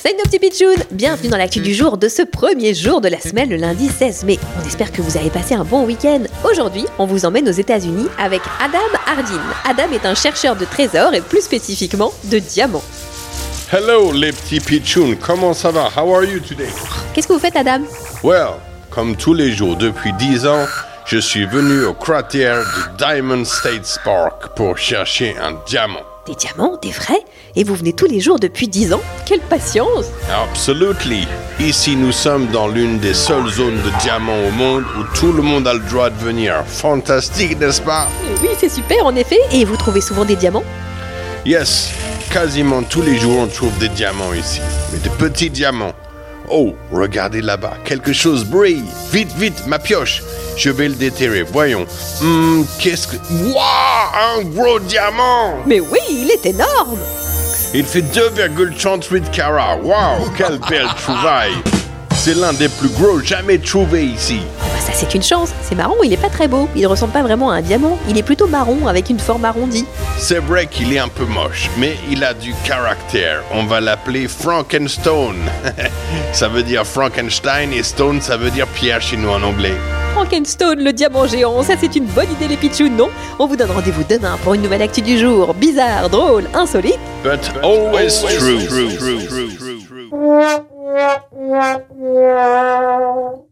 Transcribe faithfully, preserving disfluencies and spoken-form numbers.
Salut nos petits pitchouns! Bienvenue dans l'actu du jour de ce premier jour de la semaine, le lundi seize mai. On espère que vous avez passé un bon week-end. Aujourd'hui, on vous emmène aux États-Unis avec Adam Hardin. Adam est un chercheur de trésors et plus spécifiquement de diamants. Hello les petits pitchouns, comment ça va? How are you today? Qu'est-ce que vous faites, Adam? Well, comme tous les jours depuis dix ans, je suis venu au cratère de Diamond State Park pour chercher un diamant. Des diamants, des vrais? Et vous venez tous les jours depuis dix ans? Quelle patience! Absolutely! Ici, nous sommes dans l'une des seules zones de diamants au monde où tout le monde a le droit de venir. Fantastique, n'est-ce pas? Oui, c'est super, en effet. Et vous trouvez souvent des diamants? Yes! Quasiment tous les jours, on trouve des diamants ici. Mais des petits diamants. Oh, regardez là-bas, quelque chose brille. Vite, vite, ma pioche. Je vais le déterrer, voyons. Hum, qu'est-ce que... Waouh, un gros diamant! Mais oui, il est énorme! Il fait deux virgule trente-huit carats. Waouh, quelle belle trouvaille! C'est l'un des plus gros jamais trouvés ici. Ça, c'est une chance. C'est marron, il est pas très beau. Il ressemble pas vraiment à un diamant. Il est plutôt marron, avec une forme arrondie. C'est vrai qu'il est un peu moche, mais il a du caractère. On va l'appeler Frankenstone. Ça veut dire Frankenstein et Stone, ça veut dire pierre chez nous en anglais. Frankenstone, le diamant géant. Ça, c'est une bonne idée, les pitchouns, non? On vous donne rendez-vous demain pour une nouvelle actu du jour. Bizarre, drôle, insolite. But, But always, always true. true, true, true, true, true.